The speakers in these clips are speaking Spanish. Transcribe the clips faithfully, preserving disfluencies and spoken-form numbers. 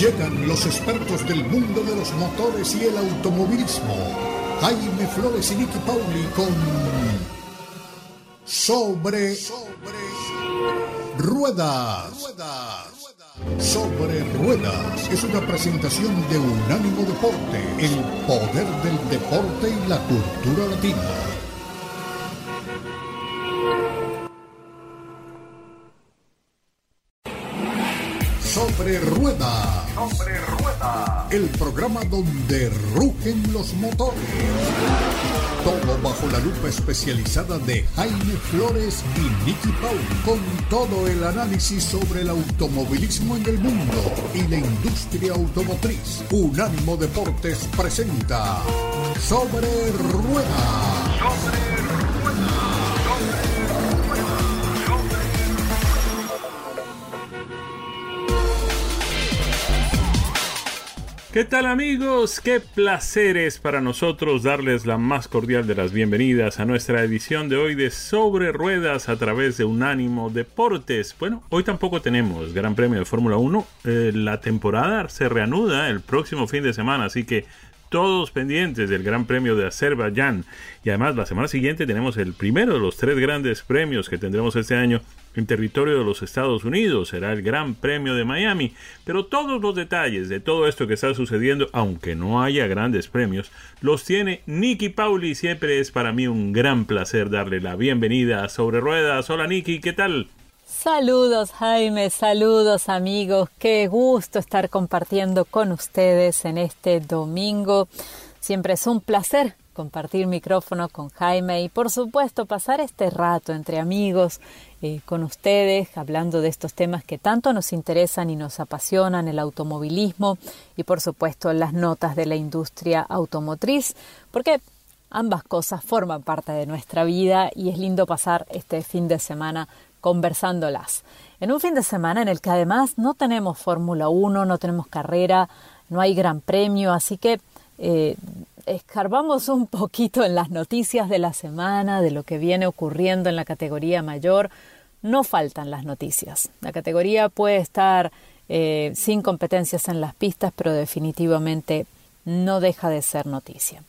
Llegan los expertos del mundo de los motores y el automovilismo. Jaime Flórez y Niky Pauli con Sobre Ruedas. Sobre Ruedas es una presentación de Unánimo Deporte, el poder del deporte y la cultura latina. Sobre Ruedas. Sobre Ruedas. El programa donde rugen los motores. Todo bajo la lupa especializada de Jaime Flórez y Niky Pauli. Con todo el análisis sobre el automovilismo en el mundo y la industria automotriz. Unánimo Deportes presenta Sobre Ruedas. Sobre Ruedas. ¿Qué tal, amigos? Qué placer es para nosotros darles la más cordial de las bienvenidas a nuestra edición de hoy de Sobre Ruedas a través de Unánimo Deportes. Bueno, hoy tampoco tenemos Gran Premio de Fórmula uno. Eh, la temporada se reanuda el próximo fin de semana, así que todos pendientes del Gran Premio de Azerbaiyán. Y además, la semana siguiente tenemos el primero de los tres grandes premios que tendremos este año en territorio de los Estados Unidos. Será el Gran Premio de Miami. Pero todos los detalles de todo esto que está sucediendo, aunque no haya grandes premios, los tiene Niky Pauli. Siempre es para mí un gran placer darle la bienvenida a Sobre Ruedas. Hola, Niky, ¿qué tal? Saludos, Jaime, saludos, amigos. Qué gusto estar compartiendo con ustedes en este domingo. Siempre es un placer compartir micrófono con Jaime y, por supuesto, pasar este rato entre amigos eh, con ustedes, hablando de estos temas que tanto nos interesan y nos apasionan, el automovilismo y, por supuesto, las notas de la industria automotriz, porque ambas cosas forman parte de nuestra vida y es lindo pasar este fin de semana conversándolas. En un fin de semana en el que además no tenemos Fórmula uno, no tenemos carrera, no hay gran premio, así que eh, escarbamos un poquito en las noticias de la semana, de lo que viene ocurriendo en la categoría mayor. No faltan las noticias. La categoría puede estar eh, sin competencias en las pistas, pero definitivamente no deja de ser noticia.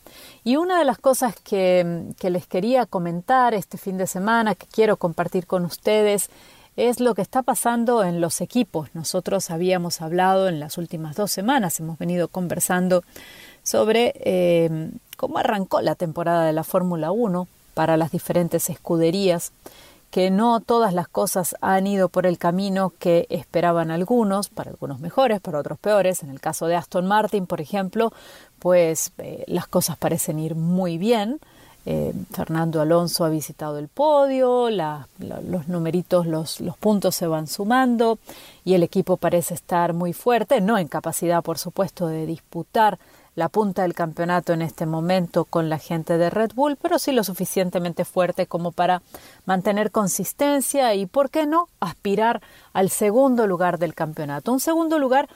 Y una de las cosas que, que les quería comentar este fin de semana, que quiero compartir con ustedes, es lo que está pasando en los equipos. Nosotros habíamos hablado en las últimas dos semanas, hemos venido conversando sobre eh, cómo arrancó la temporada de la Fórmula uno para las diferentes escuderías, que no todas las cosas han ido por el camino que esperaban algunos, para algunos mejores, para otros peores. En el caso de Aston Martin, por ejemplo, pues eh, las cosas parecen ir muy bien. Eh, Fernando Alonso ha visitado el podio, la, la, los numeritos, los, los puntos se van sumando y el equipo parece estar muy fuerte, no en capacidad, por supuesto, de disputar la punta del campeonato en este momento con la gente de Red Bull, pero sí lo suficientemente fuerte como para mantener consistencia y, ¿por qué no?, aspirar al segundo lugar del campeonato. Un segundo lugar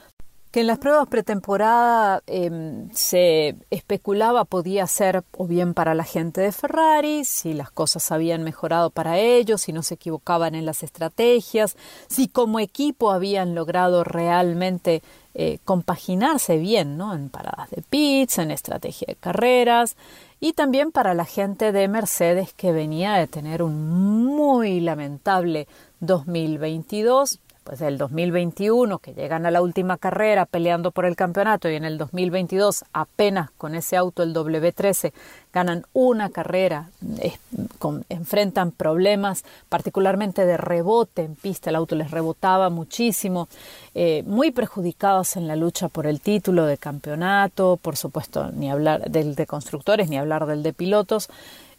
que en las pruebas pretemporada eh, se especulaba podía ser o bien para la gente de Ferrari, si las cosas habían mejorado para ellos, si no se equivocaban en las estrategias, si como equipo habían logrado realmente eh, compaginarse bien, ¿no?, en paradas de pits, en estrategia de carreras, y también para la gente de Mercedes, que venía de tener un muy lamentable dos mil veintidós. Pues del dos mil veintiuno, que llegan a la última carrera peleando por el campeonato, y en el dos mil veintidós apenas con ese auto, el doble u trece, ganan una carrera, eh, con, enfrentan problemas particularmente de rebote en pista, el auto les rebotaba muchísimo, eh, muy perjudicados en la lucha por el título de campeonato, por supuesto, ni hablar del de constructores, ni hablar del de pilotos.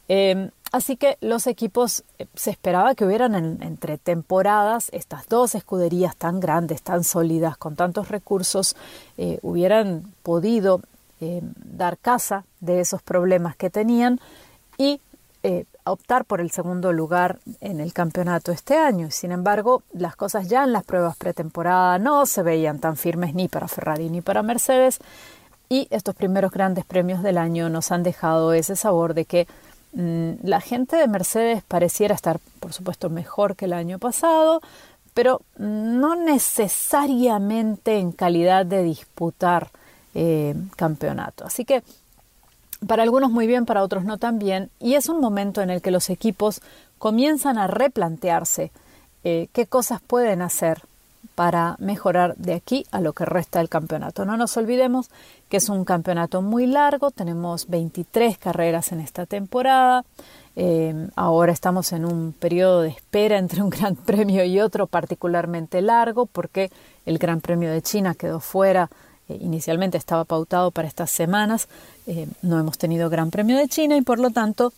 Eh, Así que los equipos, se esperaba que hubieran en, entre temporadas, estas dos escuderías tan grandes, tan sólidas, con tantos recursos, eh, hubieran podido eh, dar caza de esos problemas que tenían y eh, optar por el segundo lugar en el campeonato este año. Sin embargo, las cosas ya en las pruebas pretemporada no se veían tan firmes ni para Ferrari ni para Mercedes, y estos primeros grandes premios del año nos han dejado ese sabor de que la gente de Mercedes pareciera estar, por supuesto, mejor que el año pasado, pero no necesariamente en calidad de disputar eh, campeonato. Así que para algunos muy bien, para otros no tan bien, y es un momento en el que los equipos comienzan a replantearse eh, qué cosas pueden hacer para mejorar de aquí a lo que resta del campeonato. No nos olvidemos que es un campeonato muy largo, tenemos veintitrés carreras en esta temporada, eh, ahora estamos en un periodo de espera entre un gran premio y otro particularmente largo, porque el gran premio de China quedó fuera, eh, inicialmente estaba pautado para estas semanas, eh, no hemos tenido gran premio de China y por lo tanto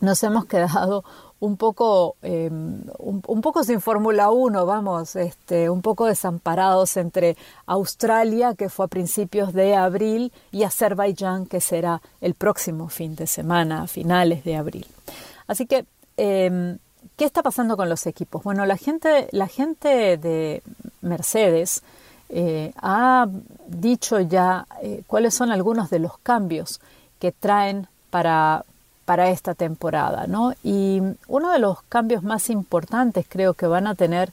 nos hemos quedado un poco, eh, un, un poco sin Fórmula uno, vamos, este, un poco desamparados entre Australia, que fue a principios de abril, y Azerbaiyán, que será el próximo fin de semana, a finales de abril. Así que, eh, ¿qué está pasando con los equipos? Bueno, la gente, la gente de Mercedes eh, ha dicho ya eh, cuáles son algunos de los cambios que traen para... para esta temporada, ¿no? Y uno de los cambios más importantes creo que van a tener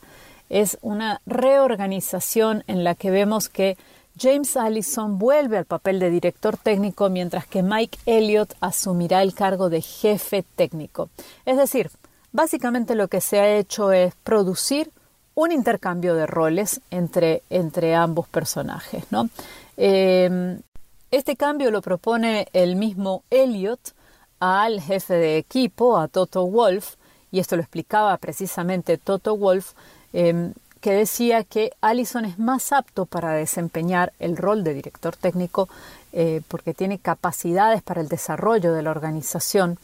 es una reorganización en la que vemos que James Allison vuelve al papel de director técnico, mientras que Mike Elliott asumirá el cargo de jefe técnico. Es decir, básicamente lo que se ha hecho es producir un intercambio de roles entre, entre ambos personajes, ¿no? Eh, este cambio lo propone el mismo Elliott al jefe de equipo, a Toto Wolff, y esto lo explicaba precisamente Toto Wolff, eh, que decía que Allison es más apto para desempeñar el rol de director técnico eh, porque tiene capacidades para el desarrollo de la organización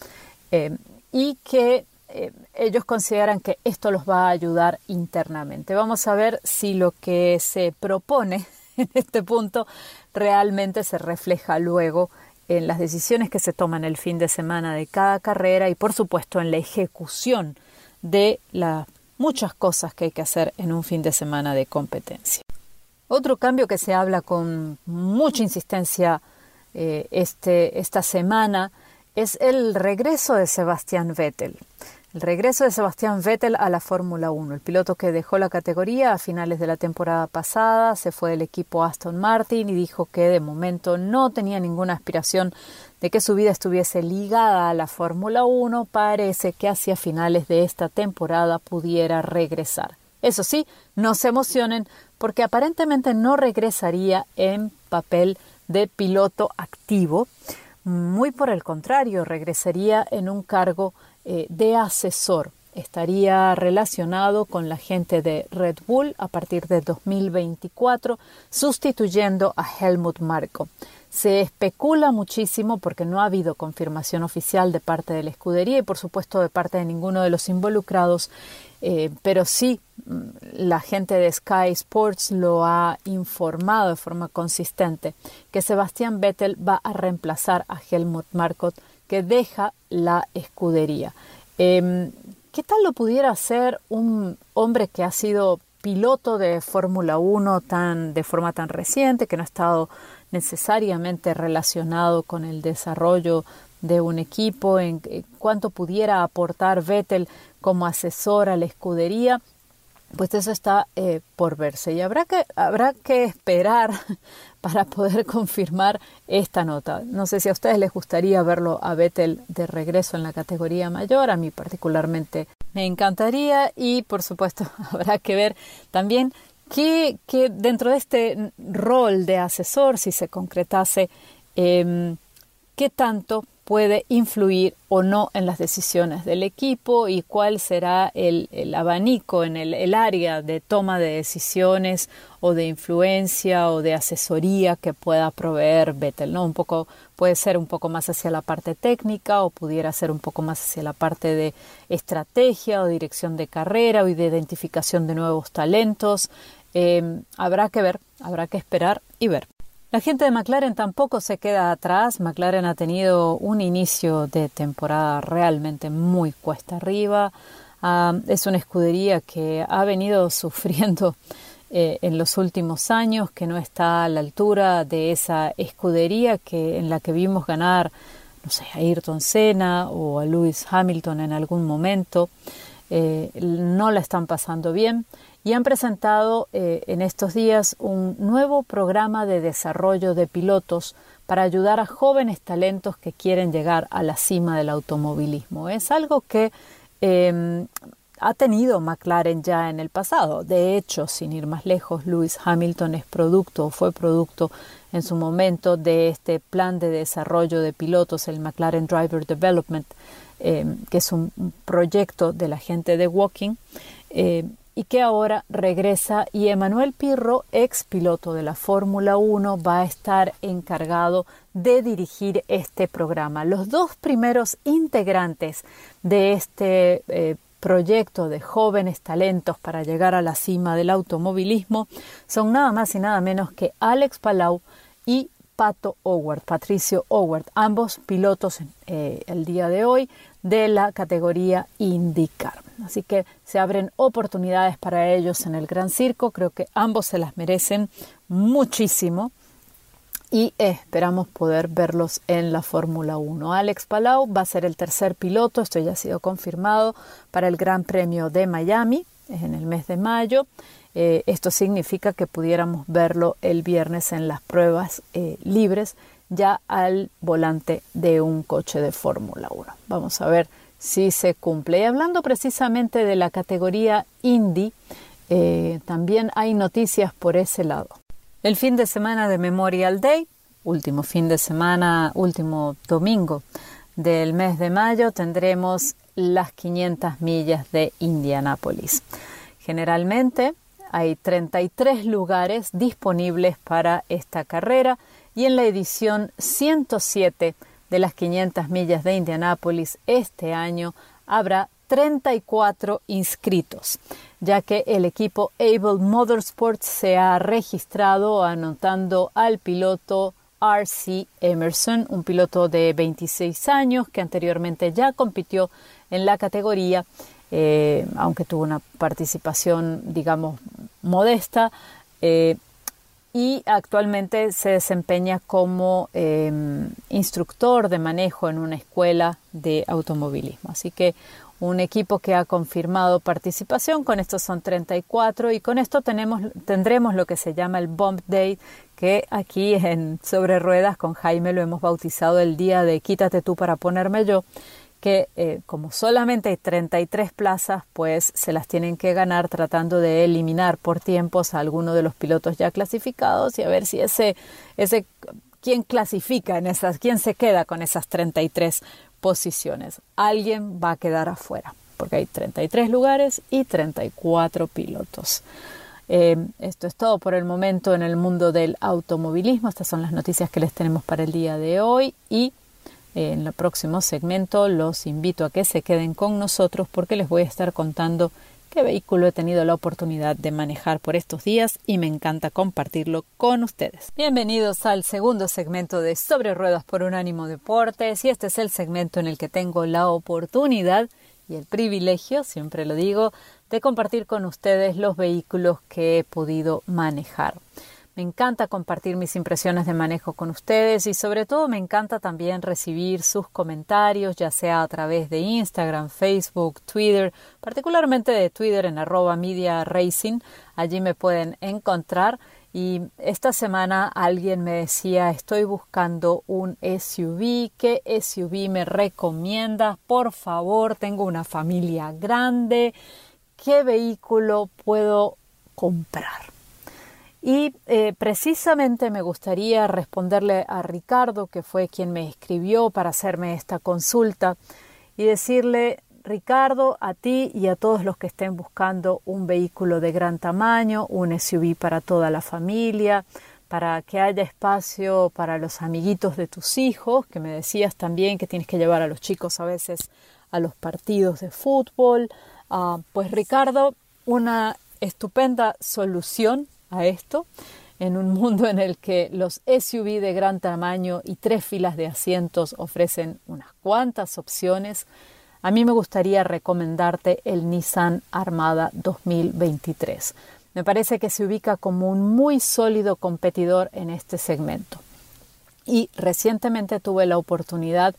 eh, y que eh, ellos consideran que esto los va a ayudar internamente. Vamos a ver si lo que se propone en este punto realmente se refleja luego en las decisiones que se toman el fin de semana de cada carrera y, por supuesto, en la ejecución de las muchas cosas que hay que hacer en un fin de semana de competencia. Otro cambio que se habla con mucha insistencia eh, este, esta semana es el regreso de Sebastián Vettel. El regreso de Sebastián Vettel a la Fórmula uno. El piloto que dejó la categoría a finales de la temporada pasada se fue del equipo Aston Martin y dijo que de momento no tenía ninguna aspiración de que su vida estuviese ligada a la Fórmula uno. Parece que hacia finales de esta temporada pudiera regresar. Eso sí, no se emocionen porque aparentemente no regresaría en papel de piloto activo. Muy por el contrario, regresaría en un cargo Eh, de asesor. Estaría relacionado con la gente de Red Bull a partir de dos mil veinticuatro, sustituyendo a Helmut Marko. Se especula muchísimo porque no ha habido confirmación oficial de parte de la escudería y por supuesto de parte de ninguno de los involucrados, eh, pero sí la gente de Sky Sports lo ha informado de forma consistente que Sebastián Vettel va a reemplazar a Helmut Marko, que deja la escudería. Eh, ¿Qué tal lo pudiera hacer un hombre que ha sido piloto de Fórmula uno tan, de forma tan reciente, que no ha estado necesariamente relacionado con el desarrollo de un equipo? ¿En cuánto pudiera aportar Vettel como asesor a la escudería? Pues eso está eh, por verse y habrá que, habrá que esperar para poder confirmar esta nota. No sé si a ustedes les gustaría verlo a Vettel de regreso en la categoría mayor, a mí particularmente me encantaría y por supuesto habrá que ver también que, que dentro de este rol de asesor, si se concretase, eh, qué tanto puede influir o no en las decisiones del equipo y cuál será el, el abanico en el, el área de toma de decisiones o de influencia o de asesoría que pueda proveer Vettel, ¿no? Un poco, puede ser un poco más hacia la parte técnica o pudiera ser un poco más hacia la parte de estrategia o dirección de carrera o de identificación de nuevos talentos. Eh, habrá que ver, habrá que esperar y ver. La gente de McLaren tampoco se queda atrás. McLaren ha tenido un inicio de temporada realmente muy cuesta arriba. Ah, es una escudería que ha venido sufriendo eh, en los últimos años, que no está a la altura de esa escudería que, en la que vimos ganar, no sé, a Ayrton Senna o a Lewis Hamilton en algún momento. Eh, no la están pasando bien y han presentado eh, en estos días un nuevo programa de desarrollo de pilotos para ayudar a jóvenes talentos que quieren llegar a la cima del automovilismo. Es algo que eh, ha tenido McLaren ya en el pasado. De hecho, sin ir más lejos, Lewis Hamilton es producto o fue producto en su momento de este plan de desarrollo de pilotos, el McLaren Driver Development, eh, que es un proyecto de la gente de Woking, eh, y que ahora regresa, y Emmanuel Pirro, ex piloto de la Fórmula uno, va a estar encargado de dirigir este programa. Los dos primeros integrantes de este eh, proyecto de jóvenes talentos para llegar a la cima del automovilismo son nada más y nada menos que Alex Palou y Pato O'Ward, Patricio O'Ward, ambos pilotos eh, el día de hoy de la categoría IndyCar. Así que se abren oportunidades para ellos en el Gran Circo. Creo que ambos se las merecen muchísimo y esperamos poder verlos en la Fórmula uno. Alex Palou va a ser el tercer piloto, esto ya ha sido confirmado, para el Gran Premio de Miami, es en el mes de mayo. Eh, esto significa que pudiéramos verlo el viernes en las pruebas eh, libres, ya al volante de un coche de Fórmula uno. Vamos a ver si se cumple. Y hablando precisamente de la categoría Indy, eh, también hay noticias por ese lado. El fin de semana de Memorial Day, último fin de semana, último domingo del mes de mayo, tendremos las quinientas millas de Indianápolis. Generalmente hay treinta y tres lugares disponibles para esta carrera y en la edición ciento siete de las quinientas millas de Indianápolis este año habrá treinta y cuatro inscritos, ya que el equipo Able Motorsports se ha registrado anotando al piloto R C Emerson, un piloto de veintiséis años que anteriormente ya compitió en la categoría, eh, aunque tuvo una participación, digamos, modesta, eh, y actualmente se desempeña como eh, instructor de manejo en una escuela de automovilismo. Así que un equipo que ha confirmado participación, con esto son treinta y cuatro, y con esto tenemos, tendremos lo que se llama el Bump Day, que aquí en Sobre Ruedas con Jaime lo hemos bautizado el día de quítate tú para ponerme yo, que eh, como solamente hay treinta y tres plazas, pues se las tienen que ganar tratando de eliminar por tiempos a alguno de los pilotos ya clasificados y a ver si ese, ese quién clasifica en esas, quién se queda con esas treinta y tres posiciones. Alguien va a quedar afuera porque hay treinta y tres lugares y treinta y cuatro pilotos. Eh, esto es todo por el momento en el mundo del automovilismo. Estas son las noticias que les tenemos para el día de hoy y eh, en el próximo segmento los invito a que se queden con nosotros porque les voy a estar contando qué vehículo he tenido la oportunidad de manejar por estos días y me encanta compartirlo con ustedes. Bienvenidos al segundo segmento de Sobre Ruedas por Unánimo Deportes, y este es el segmento en el que tengo la oportunidad y el privilegio, siempre lo digo, de compartir con ustedes los vehículos que he podido manejar. Me encanta compartir mis impresiones de manejo con ustedes y sobre todo me encanta también recibir sus comentarios, ya sea a través de Instagram, Facebook, Twitter, particularmente de Twitter en arroba media racing. Allí me pueden encontrar. Y esta semana alguien me decía, estoy buscando un S U V, ¿qué S U V me recomiendas? Por favor, tengo una familia grande, ¿qué vehículo puedo comprar? Y eh, precisamente me gustaría responderle a Ricardo, que fue quien me escribió para hacerme esta consulta, y decirle, Ricardo, a ti y a todos los que estén buscando un vehículo de gran tamaño, un S U V para toda la familia, para que haya espacio para los amiguitos de tus hijos, que me decías también que tienes que llevar a los chicos a veces a los partidos de fútbol. Ah, pues Ricardo, una estupenda solución a esto, en un mundo en el que los S U V de gran tamaño y tres filas de asientos ofrecen unas cuantas opciones, a mí me gustaría recomendarte el Nissan Armada dos mil veintitrés. Me parece que se ubica como un muy sólido competidor en este segmento. Y recientemente tuve la oportunidad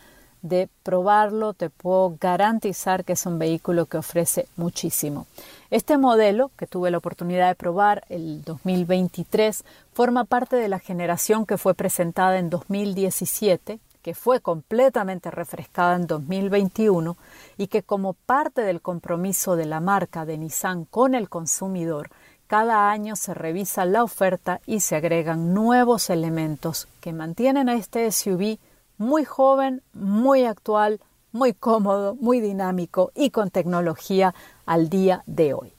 de probarlo, te puedo garantizar que es un vehículo que ofrece muchísimo. Este modelo, que tuve la oportunidad de probar el dos mil veintitrés, forma parte de la generación que fue presentada en dos mil diecisiete, que fue completamente refrescada en dos mil veintiuno y que, como parte del compromiso de la marca de Nissan con el consumidor, cada año se revisa la oferta y se agregan nuevos elementos que mantienen a este S U V muy joven, muy actual, muy cómodo, muy dinámico y con tecnología al día de hoy.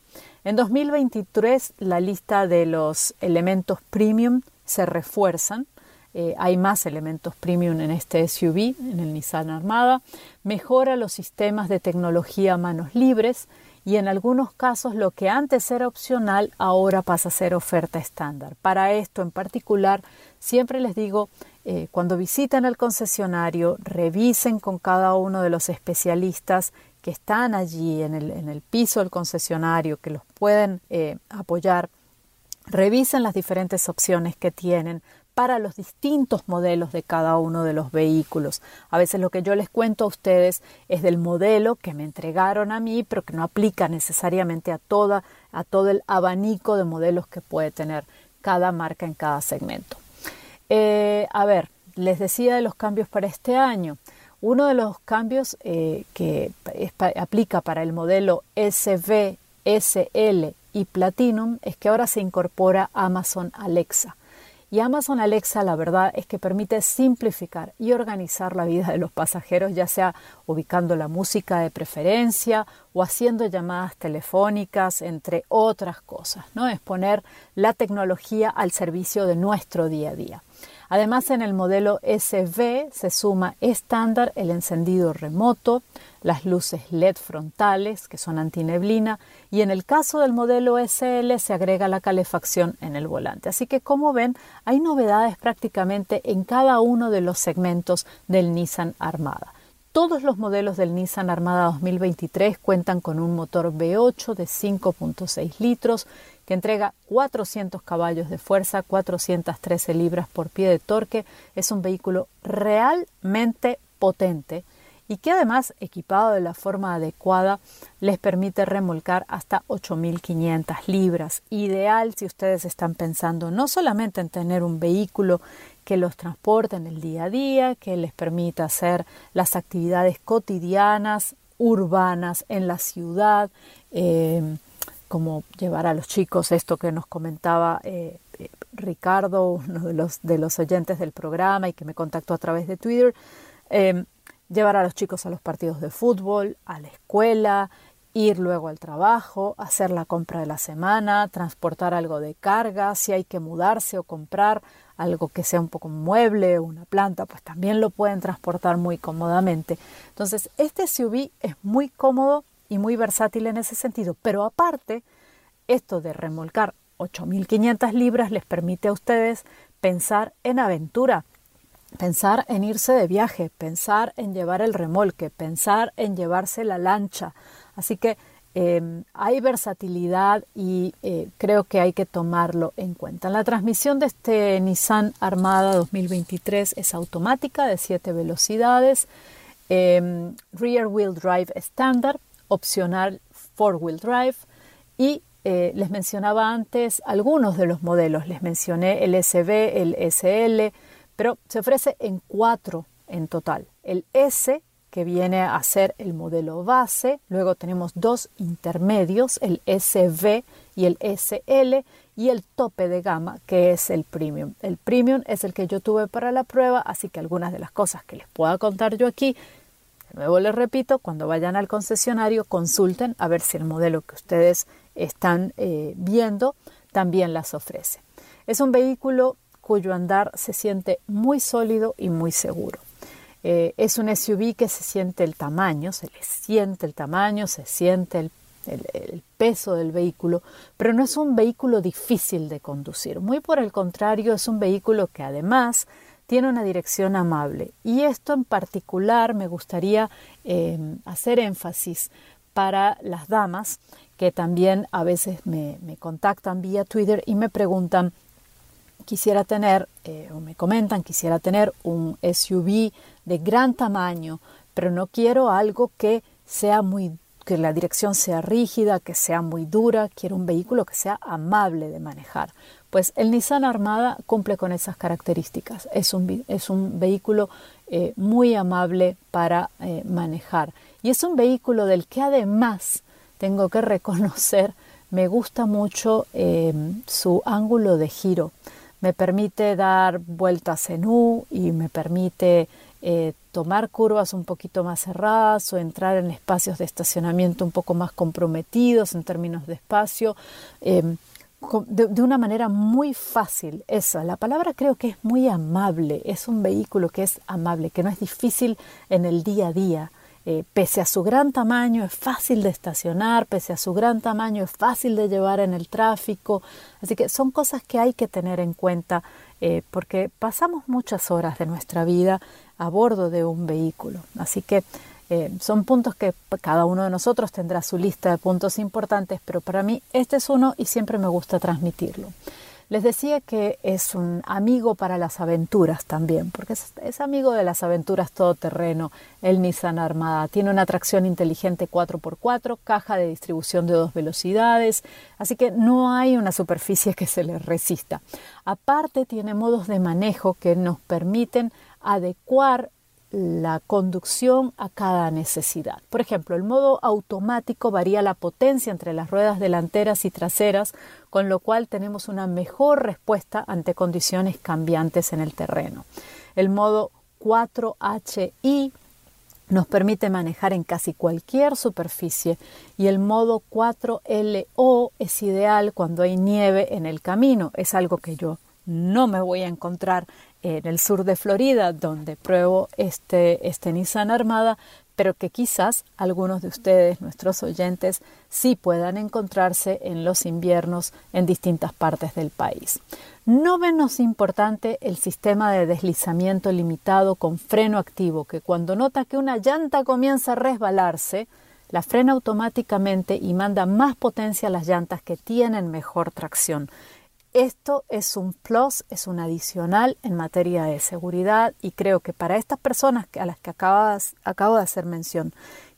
En dos mil veintitrés la lista de los elementos premium se refuerzan. Eh, hay más elementos premium en este S U V, en el Nissan Armada. Mejora los sistemas de tecnología a manos libres y en algunos casos lo que antes era opcional ahora pasa a ser oferta estándar. Para esto en particular siempre les digo, Eh, cuando visiten el concesionario, revisen con cada uno de los especialistas que están allí en el, en el piso del concesionario, que los pueden eh, apoyar. Revisen las diferentes opciones que tienen para los distintos modelos de cada uno de los vehículos. A veces lo que yo les cuento a ustedes es del modelo que me entregaron a mí, pero que no aplica necesariamente a, toda, a todo el abanico de modelos que puede tener cada marca en cada segmento. Eh, a ver, les decía de los cambios para este año. Uno de los cambios eh, que es pa- aplica para el modelo S V, S L y Platinum es que ahora se incorpora Amazon Alexa. Y Amazon Alexa, la verdad, es que permite simplificar y organizar la vida de los pasajeros, ya sea ubicando la música de preferencia o haciendo llamadas telefónicas, entre otras cosas, ¿no? Es poner la tecnología al servicio de nuestro día a día. Además, en el modelo S V se suma estándar el encendido remoto, las luces L E D frontales, que son antineblina, y en el caso del modelo S L se agrega la calefacción en el volante. Así que, como ven, hay novedades prácticamente en cada uno de los segmentos del Nissan Armada. Todos los modelos del Nissan Armada dos mil veintitrés cuentan con un motor V ocho de cinco punto seis litros que entrega cuatrocientos caballos de fuerza, cuatrocientas trece libras por pie de torque. Es un vehículo realmente potente y que además, equipado de la forma adecuada, les permite remolcar hasta ocho mil quinientas libras. Ideal si ustedes están pensando no solamente en tener un vehículo que los transporte en el día a día, que les permita hacer las actividades cotidianas, urbanas, en la ciudad, eh, como llevar a los chicos, esto que nos comentaba eh, Ricardo, uno de los, de los oyentes del programa y que me contactó a través de Twitter, eh, llevar a los chicos a los partidos de fútbol, a la escuela, ir luego al trabajo, hacer la compra de la semana, transportar algo de carga, si hay que mudarse o comprar algo que sea un poco un mueble o una planta, pues también lo pueden transportar muy cómodamente. Entonces, este S U V es muy cómodo y muy versátil en ese sentido, pero aparte, esto de remolcar ocho mil quinientas libras les permite a ustedes pensar en aventura, pensar en irse de viaje, pensar en llevar el remolque, pensar en llevarse la lancha. Así que eh, hay versatilidad y eh, creo que hay que tomarlo en cuenta. La transmisión de este Nissan Armada dos mil veintitrés es automática de siete velocidades, eh, rear wheel drive estándar, opcional four wheel drive y eh, les mencionaba antes algunos de los modelos. Les mencioné el S V, el S L, pero se ofrece en cuatro en total. El S, que viene a ser el modelo base, luego tenemos dos intermedios, el S V y el S L, y el tope de gama, que es el Premium. El Premium es el que yo tuve para la prueba, así que algunas de las cosas que les pueda contar yo aquí, de nuevo les repito, cuando vayan al concesionario, consulten a ver si el modelo que ustedes están eh, viendo también las ofrece. Es un vehículo cuyo andar se siente muy sólido y muy seguro. Eh, es un S U V que se siente el tamaño, se le siente el tamaño, se siente el, el, el peso del vehículo, pero no es un vehículo difícil de conducir. Muy por el contrario, es un vehículo que además tiene una dirección amable. Y esto en particular me gustaría eh, hacer énfasis para las damas que también a veces me, me contactan vía Twitter y me preguntan quisiera tener, eh, o me comentan, quisiera tener un S U V de gran tamaño, pero no quiero algo que sea muy, que la dirección sea rígida, que sea muy dura, quiero un vehículo que sea amable de manejar. Pues el Nissan Armada cumple con esas características. Es un, es un vehículo eh, muy amable para eh, manejar. Y es un vehículo del que además tengo que reconocer, me gusta mucho eh, su ángulo de giro. Me permite dar vueltas en U y me permite eh, tomar curvas un poquito más cerradas o entrar en espacios de estacionamiento un poco más comprometidos en términos de espacio. Eh, De, de una manera muy fácil, esa, la palabra creo que es muy amable, es un vehículo que es amable, que no es difícil en el día a día, eh, pese a su gran tamaño es fácil de estacionar, pese a su gran tamaño es fácil de llevar en el tráfico, así que son cosas que hay que tener en cuenta eh, porque pasamos muchas horas de nuestra vida a bordo de un vehículo, así que Eh, son puntos que cada uno de nosotros tendrá su lista de puntos importantes, pero para mí este es uno y siempre me gusta transmitirlo. Les decía que es un amigo para las aventuras también, porque es, es amigo de las aventuras todoterreno, el Nissan Armada. Tiene una tracción inteligente cuatro por cuatro, caja de distribución de dos velocidades, así que no hay una superficie que se le resista. Aparte tiene modos de manejo que nos permiten adecuar la conducción a cada necesidad. Por ejemplo, el modo automático varía la potencia entre las ruedas delanteras y traseras, con lo cual tenemos una mejor respuesta ante condiciones cambiantes en el terreno. El modo cuatro H I nos permite manejar en casi cualquier superficie y el modo cuatro L O es ideal cuando hay nieve en el camino. Es algo que yo no me voy a encontrar en el sur de Florida, donde pruebo este, este Nissan Armada, pero que quizás algunos de ustedes, nuestros oyentes, sí puedan encontrarse en los inviernos en distintas partes del país. No menos importante el sistema de deslizamiento limitado con freno activo, que cuando nota que una llanta comienza a resbalarse, la frena automáticamente y manda más potencia a las llantas que tienen mejor tracción. Esto es un plus, es un adicional en materia de seguridad y creo que para estas personas a las que acabas, acabo de hacer mención,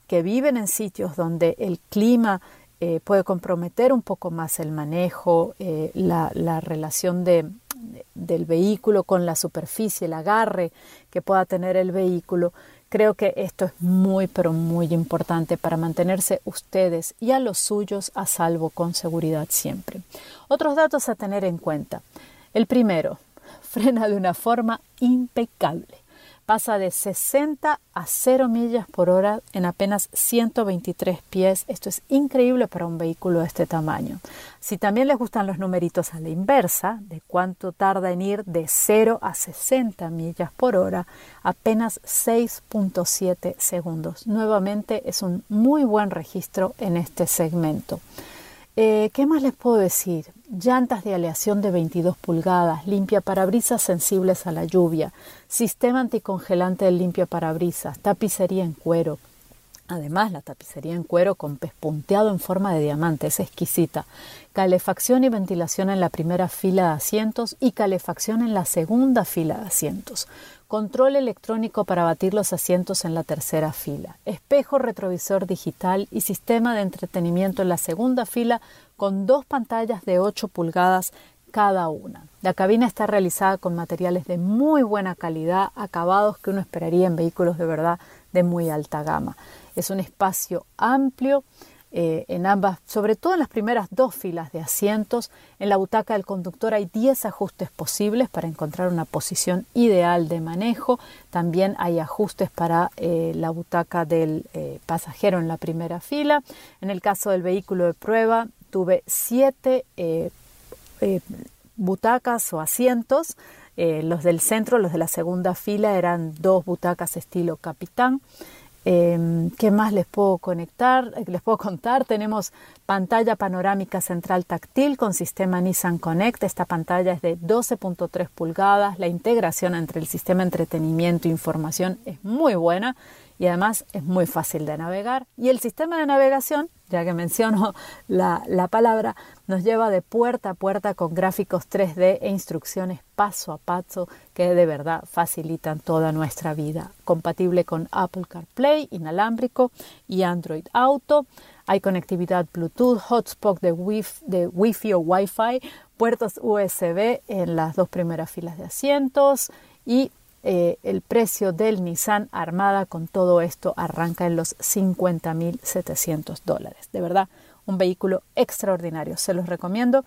que viven en sitios donde el clima eh, puede comprometer un poco más el manejo, eh, la, la relación de, de, del vehículo con la superficie, el agarre que pueda tener el vehículo, creo que esto es muy, pero muy importante para mantenerse ustedes y a los suyos a salvo con seguridad siempre. Otros datos a tener en cuenta. El primero, frena de una forma impecable. Pasa de sesenta a cero millas por hora en apenas ciento veintitrés pies. Esto es increíble para un vehículo de este tamaño. Si también les gustan los numeritos a la inversa, de cuánto tarda en ir de cero a sesenta millas por hora, apenas seis punto siete segundos. Nuevamente es un muy buen registro en este segmento. Eh, ¿Qué más les puedo decir? Llantas de aleación de veintidós pulgadas, limpiaparabrisas sensibles a la lluvia, sistema anticongelante del limpiaparabrisas, tapicería en cuero. Además, la tapicería en cuero con pespunteado en forma de diamante, es exquisita. Calefacción y ventilación en la primera fila de asientos y calefacción en la segunda fila de asientos. Control electrónico para batir los asientos en la tercera fila, espejo retrovisor digital y sistema de entretenimiento en la segunda fila con dos pantallas de ocho pulgadas cada una. La cabina está realizada con materiales de muy buena calidad, acabados que uno esperaría en vehículos de verdad de muy alta gama. Es un espacio amplio. Eh, en ambas, sobre todo en las primeras dos filas de asientos, en la butaca del conductor hay diez ajustes posibles para encontrar una posición ideal de manejo. También hay ajustes para eh, la butaca del eh, pasajero en la primera fila. En el caso del vehículo de prueba, tuve siete eh, eh, butacas o asientos. Eh, los del centro, los de la segunda fila, eran dos butacas estilo capitán. Eh, ¿Qué más les puedo conectar? Les puedo contar. Tenemos pantalla panorámica central táctil con sistema Nissan Connect. Esta pantalla es de doce punto tres pulgadas. La integración entre el sistema entretenimiento e información es muy buena y además es muy fácil de navegar. Y el sistema de navegación ya que menciono la, la palabra, nos lleva de puerta a puerta con gráficos tres D e instrucciones paso a paso que de verdad facilitan toda nuestra vida. Compatible con Apple CarPlay, inalámbrico y Android Auto. Hay conectividad Bluetooth, hotspot de Wi-Fi, de Wi-Fi o Wi-Fi, puertos U S B en las dos primeras filas de asientos y eh, el precio del Nissan Armada con todo esto arranca en los cincuenta mil setecientos dólares. De verdad, un vehículo extraordinario. Se los recomiendo.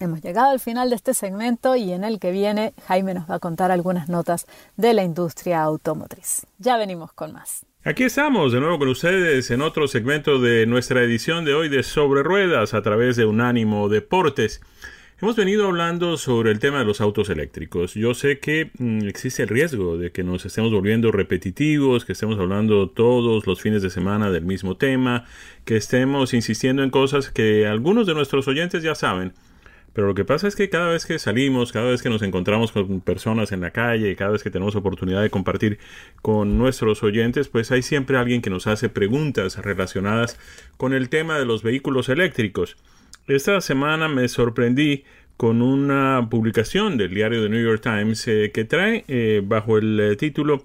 Hemos llegado al final de este segmento y en el que viene Jaime nos va a contar algunas notas de la industria automotriz. Ya venimos con más. Aquí estamos de nuevo con ustedes en otro segmento de nuestra edición de hoy de Sobre Ruedas a través de Unánimo Deportes. Hemos venido hablando sobre el tema de los autos eléctricos. Yo sé que mmm, existe el riesgo de que nos estemos volviendo repetitivos, que estemos hablando todos los fines de semana del mismo tema, que estemos insistiendo en cosas que algunos de nuestros oyentes ya saben. Pero lo que pasa es que cada vez que salimos, cada vez que nos encontramos con personas en la calle, cada vez que tenemos oportunidad de compartir con nuestros oyentes, pues hay siempre alguien que nos hace preguntas relacionadas con el tema de los vehículos eléctricos. Esta semana me sorprendí con una publicación del diario The New York Times eh, que trae eh, bajo el eh, título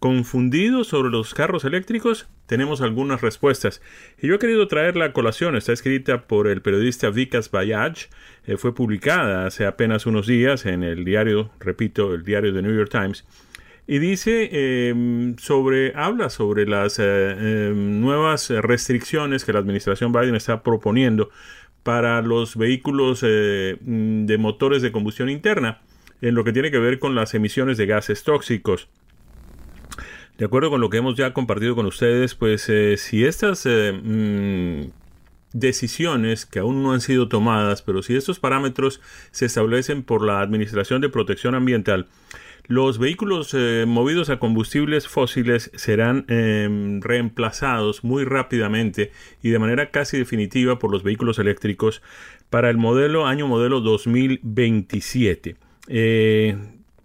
¿Confundidos sobre los carros eléctricos? Tenemos algunas respuestas. Y yo he querido traer la colación. Está escrita por el periodista Vikas Bajaj. Eh, fue publicada hace apenas unos días en el diario, repito, el diario The New York Times. Y dice eh, sobre, habla sobre las eh, eh, nuevas restricciones que la administración Biden está proponiendo para los vehículos eh, de motores de combustión interna en lo que tiene que ver con las emisiones de gases tóxicos. De acuerdo con lo que hemos ya compartido con ustedes, pues eh, si estas eh, mmm, decisiones que aún no han sido tomadas, pero si estos parámetros se establecen por la Administración de Protección Ambiental, los vehículos eh, movidos a combustibles fósiles serán eh, reemplazados muy rápidamente y de manera casi definitiva por los vehículos eléctricos para el modelo año modelo dos mil veintisiete. Eh,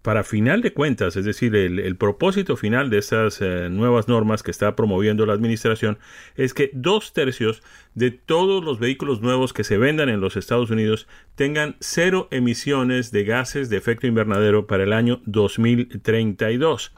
Para final de cuentas, es decir, el, el propósito final de estas eh, nuevas normas que está promoviendo la administración es que dos tercios de todos los vehículos nuevos que se vendan en los Estados Unidos tengan cero emisiones de gases de efecto invernadero para el año dos mil treinta y dos.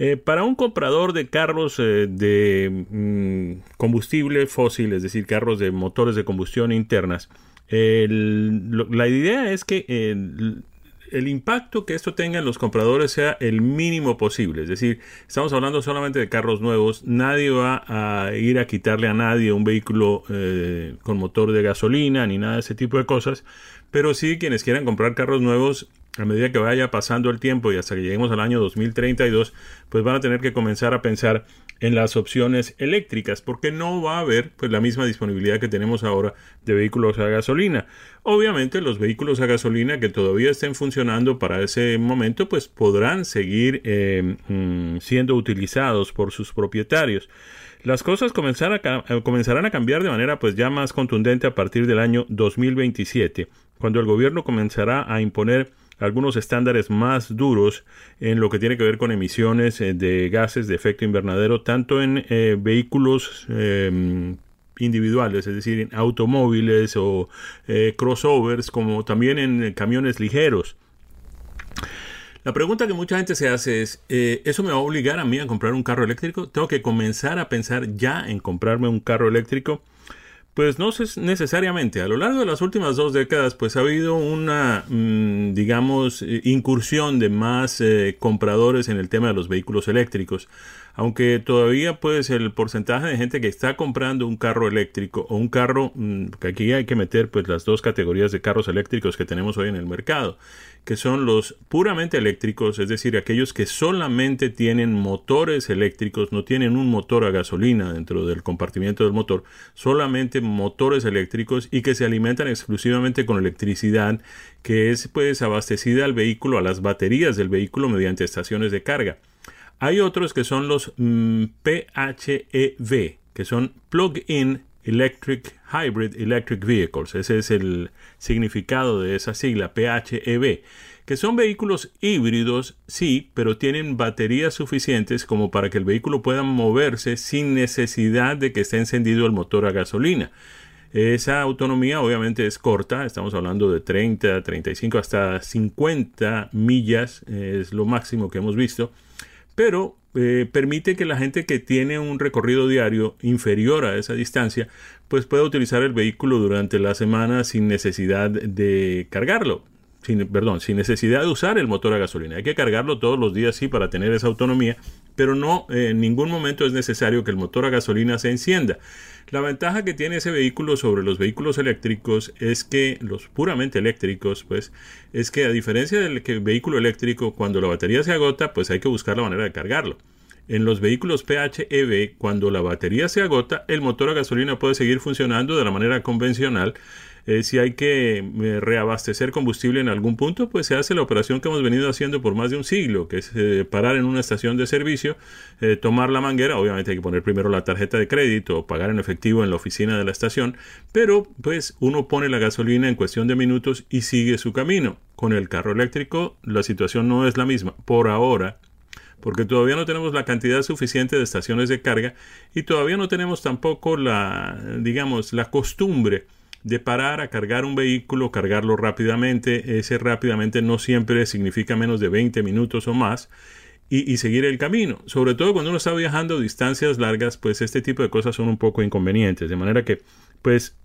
Eh, para un comprador de carros eh, de mm, combustible fósil, es decir, carros de motores de combustión internas, el, lo, la idea es que el, el impacto que esto tenga en los compradores sea el mínimo posible. Es decir, estamos hablando solamente de carros nuevos. Nadie va a ir a quitarle a nadie un vehículo eh, con motor de gasolina ni nada de ese tipo de cosas. Pero sí, quienes quieran comprar carros nuevos, a medida que vaya pasando el tiempo y hasta que lleguemos al año dos mil treinta y dos, pues van a tener que comenzar a pensar en las opciones eléctricas, porque no va a haber pues la misma disponibilidad que tenemos ahora de vehículos a gasolina. Obviamente los vehículos a gasolina que todavía estén funcionando para ese momento pues podrán seguir eh, siendo utilizados por sus propietarios. Las cosas comenzar a, comenzarán a cambiar de manera pues ya más contundente a partir del año dos mil veintisiete, cuando el gobierno comenzará a imponer algunos estándares más duros en lo que tiene que ver con emisiones de gases de efecto invernadero, tanto en eh, vehículos eh, individuales, es decir, en automóviles o eh, crossovers, como también en camiones ligeros. La pregunta que mucha gente se hace es, eh, ¿eso me va a obligar a mí a comprar un carro eléctrico? ¿Tengo que comenzar a pensar ya en comprarme un carro eléctrico? Pues no necesariamente. A lo largo de las últimas dos décadas pues ha habido una, mmm, digamos, incursión de más eh, compradores en el tema de los vehículos eléctricos. Aunque todavía pues el porcentaje de gente que está comprando un carro eléctrico o un carro, mmm, que aquí hay que meter pues las dos categorías de carros eléctricos que tenemos hoy en el mercado, que son los puramente eléctricos, es decir, aquellos que solamente tienen motores eléctricos, no tienen un motor a gasolina dentro del compartimiento del motor, solamente motores eléctricos y que se alimentan exclusivamente con electricidad que es pues abastecida al vehículo, a las baterías del vehículo mediante estaciones de carga. Hay otros que son los mmm, P H E V, que son plug-in Electric Hybrid Electric Vehicles. Ese es el significado de esa sigla, P H E V, que son vehículos híbridos, sí, pero tienen baterías suficientes como para que el vehículo pueda moverse sin necesidad de que esté encendido el motor a gasolina. Esa autonomía obviamente es corta, estamos hablando de treinta, treinta y cinco hasta cincuenta millas, es lo máximo que hemos visto, pero eh, permite que la gente que tiene un recorrido diario inferior a esa distancia pues pueda utilizar el vehículo durante la semana sin necesidad de cargarlo, sin, perdón, sin necesidad de usar el motor a gasolina. Hay que cargarlo todos los días sí para tener esa autonomía, pero no, eh, en ningún momento es necesario que el motor a gasolina se encienda. La ventaja que tiene ese vehículo sobre los vehículos eléctricos es que, los puramente eléctricos, pues, es que a diferencia del que vehículo eléctrico, cuando la batería se agota, pues hay que buscar la manera de cargarlo. En los vehículos P H E V, cuando la batería se agota, el motor a gasolina puede seguir funcionando de la manera convencional. Eh, si hay que eh, reabastecer combustible en algún punto, pues se hace la operación que hemos venido haciendo por más de un siglo, que es eh, parar en una estación de servicio, eh, tomar la manguera. Obviamente hay que poner primero la tarjeta de crédito o pagar en efectivo en la oficina de la estación, pero pues uno pone la gasolina en cuestión de minutos y sigue su camino. Con el carro eléctrico la situación no es la misma, por ahora, porque todavía no tenemos la cantidad suficiente de estaciones de carga y todavía no tenemos tampoco la, digamos, la costumbre de parar a cargar un vehículo, cargarlo rápidamente. Ese rápidamente no siempre significa menos de veinte minutos o más y, y seguir el camino. Sobre todo cuando uno está viajando distancias largas, pues este tipo de cosas son un poco inconvenientes. De manera que, pues,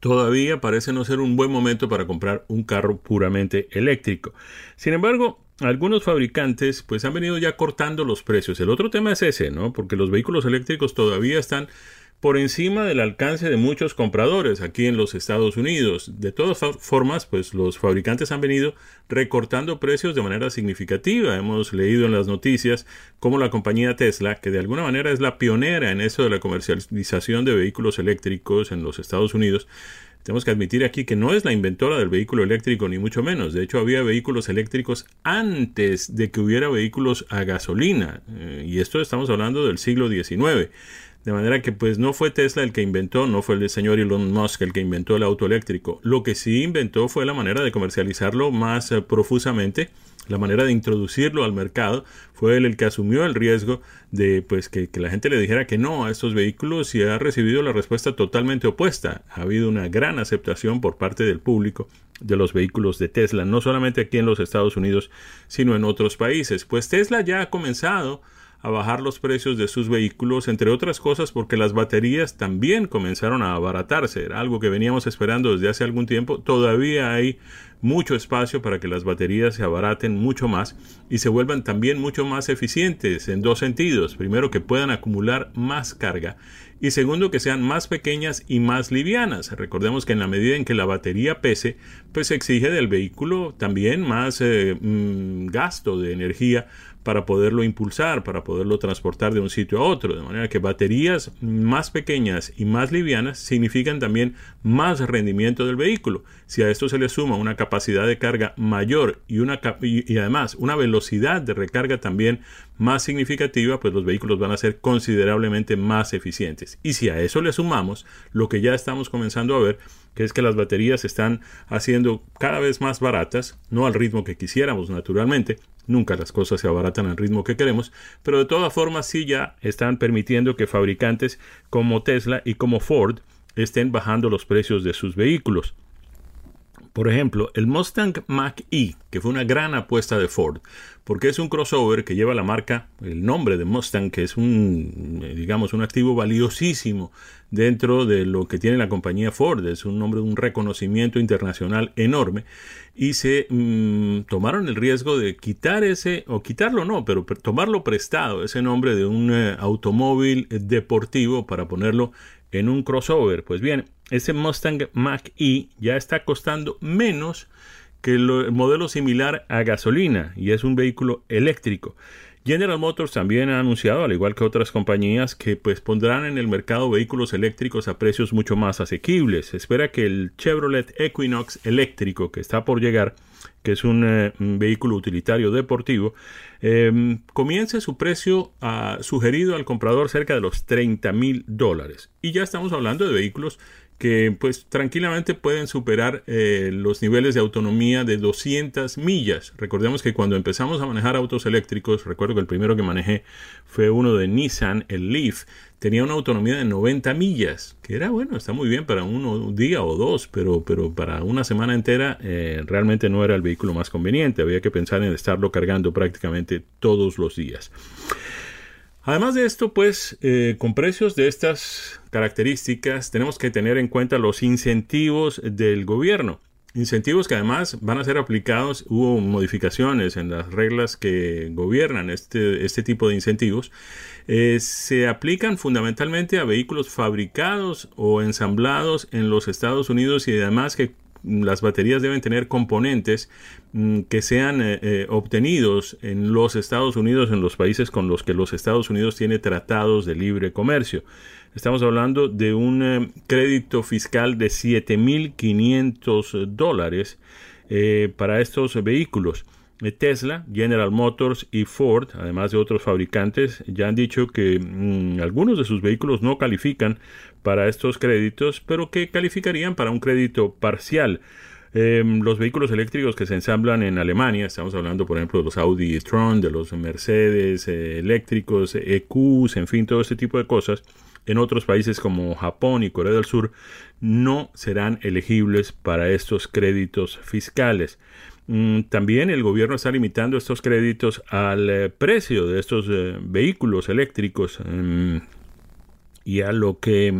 todavía parece no ser un buen momento para comprar un carro puramente eléctrico. Sin embargo, algunos fabricantes pues han venido ya cortando los precios. El otro tema es ese, ¿no? Porque los vehículos eléctricos todavía están por encima del alcance de muchos compradores aquí en los Estados Unidos. De todas formas, pues los fabricantes han venido recortando precios de manera significativa. Hemos leído en las noticias cómo la compañía Tesla, que de alguna manera es la pionera en eso de la comercialización de vehículos eléctricos en los Estados Unidos, tenemos que admitir aquí que no es la inventora del vehículo eléctrico, ni mucho menos. De hecho, había vehículos eléctricos antes de que hubiera vehículos a gasolina. Eh, y esto estamos hablando del siglo diecinueve. De manera que pues no fue Tesla el que inventó, no fue el señor Elon Musk el que inventó el auto eléctrico. Lo que sí inventó fue la manera de comercializarlo más eh, profusamente, la manera de introducirlo al mercado. Fue él el que asumió el riesgo de pues que, que la gente le dijera que no a estos vehículos y ha recibido la respuesta totalmente opuesta. Ha habido una gran aceptación por parte del público de los vehículos de Tesla, no solamente aquí en los Estados Unidos, sino en otros países. Pues Tesla ya ha comenzado a bajar los precios de sus vehículos, entre otras cosas porque las baterías también comenzaron a abaratarse. Era algo que veníamos esperando desde hace algún tiempo. Todavía hay mucho espacio para que las baterías se abaraten mucho más y se vuelvan también mucho más eficientes en dos sentidos. Primero, que puedan acumular más carga, y segundo, que sean más pequeñas y más livianas. Recordemos que en la medida en que la batería pese, pues exige del vehículo también más eh, gasto de energía para poderlo impulsar, para poderlo transportar de un sitio a otro. De manera que baterías más pequeñas y más livianas significan también más rendimiento del vehículo. Si a esto se le suma una capacidad de carga mayor y, una, y, y además una velocidad de recarga también más significativa, pues los vehículos van a ser considerablemente más eficientes. Y si a eso le sumamos lo que ya estamos comenzando a ver, que es que las baterías se están haciendo cada vez más baratas, no al ritmo que quisiéramos naturalmente. Nunca las cosas se abaratan al ritmo que queremos, pero de todas formas sí ya están permitiendo que fabricantes como Tesla y como Ford estén bajando los precios de sus vehículos. Por ejemplo, el Mustang Mach-E, que fue una gran apuesta de Ford, porque es un crossover que lleva la marca, el nombre de Mustang, que es un, digamos, un activo valiosísimo dentro de lo que tiene la compañía Ford. Es un nombre de un reconocimiento internacional enorme y se mmm, tomaron el riesgo de quitar ese, o quitarlo no, pero tomarlo prestado, ese nombre de un eh, automóvil deportivo para ponerlo en un crossover. Pues bien, ese Mustang Mach-E ya está costando menos que el modelo similar a gasolina y es un vehículo eléctrico. General Motors también ha anunciado, al igual que otras compañías, que pues pondrán en el mercado vehículos eléctricos a precios mucho más asequibles. Se espera que el Chevrolet Equinox eléctrico, que está por llegar, que es un, eh, un vehículo utilitario deportivo, eh, comience su precio uh, sugerido al comprador cerca de los treinta mil dólares. Y ya estamos hablando de vehículos que pues tranquilamente pueden superar eh, los niveles de autonomía de doscientas millas. Recordemos que cuando empezamos a manejar autos eléctricos, recuerdo que el primero que manejé fue uno de Nissan, el Leaf, tenía una autonomía de noventa millas, que era bueno, está muy bien para uno, un día o dos, pero, pero para una semana entera eh, realmente no era el vehículo más conveniente, había que pensar en estarlo cargando prácticamente todos los días. Además de esto, pues, eh, con precios de estas características tenemos que tener en cuenta los incentivos del gobierno. Incentivos que además van a ser aplicados, hubo modificaciones en las reglas que gobiernan este, este tipo de incentivos. Eh, se aplican fundamentalmente a vehículos fabricados o ensamblados en los Estados Unidos y además que las baterías deben tener componentes mmm, que sean eh, eh, obtenidos en los Estados Unidos, en los países con los que los Estados Unidos tiene tratados de libre comercio. Estamos hablando de un eh, crédito fiscal de siete mil quinientos dólares eh, para estos vehículos. Tesla, General Motors y Ford, además de otros fabricantes, ya han dicho que mmm, algunos de sus vehículos no califican para estos créditos, pero que calificarían para un crédito parcial. Eh, los vehículos eléctricos que se ensamblan en Alemania, estamos hablando por ejemplo de los Audi e-tron, de los Mercedes eh, eléctricos, E Qs, en fin, todo este tipo de cosas, en otros países como Japón y Corea del Sur, no serán elegibles para estos créditos fiscales. También el gobierno está limitando estos créditos al eh, precio de estos eh, vehículos eléctricos eh, y a lo que eh,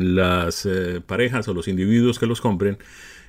las eh, parejas o los individuos que los compren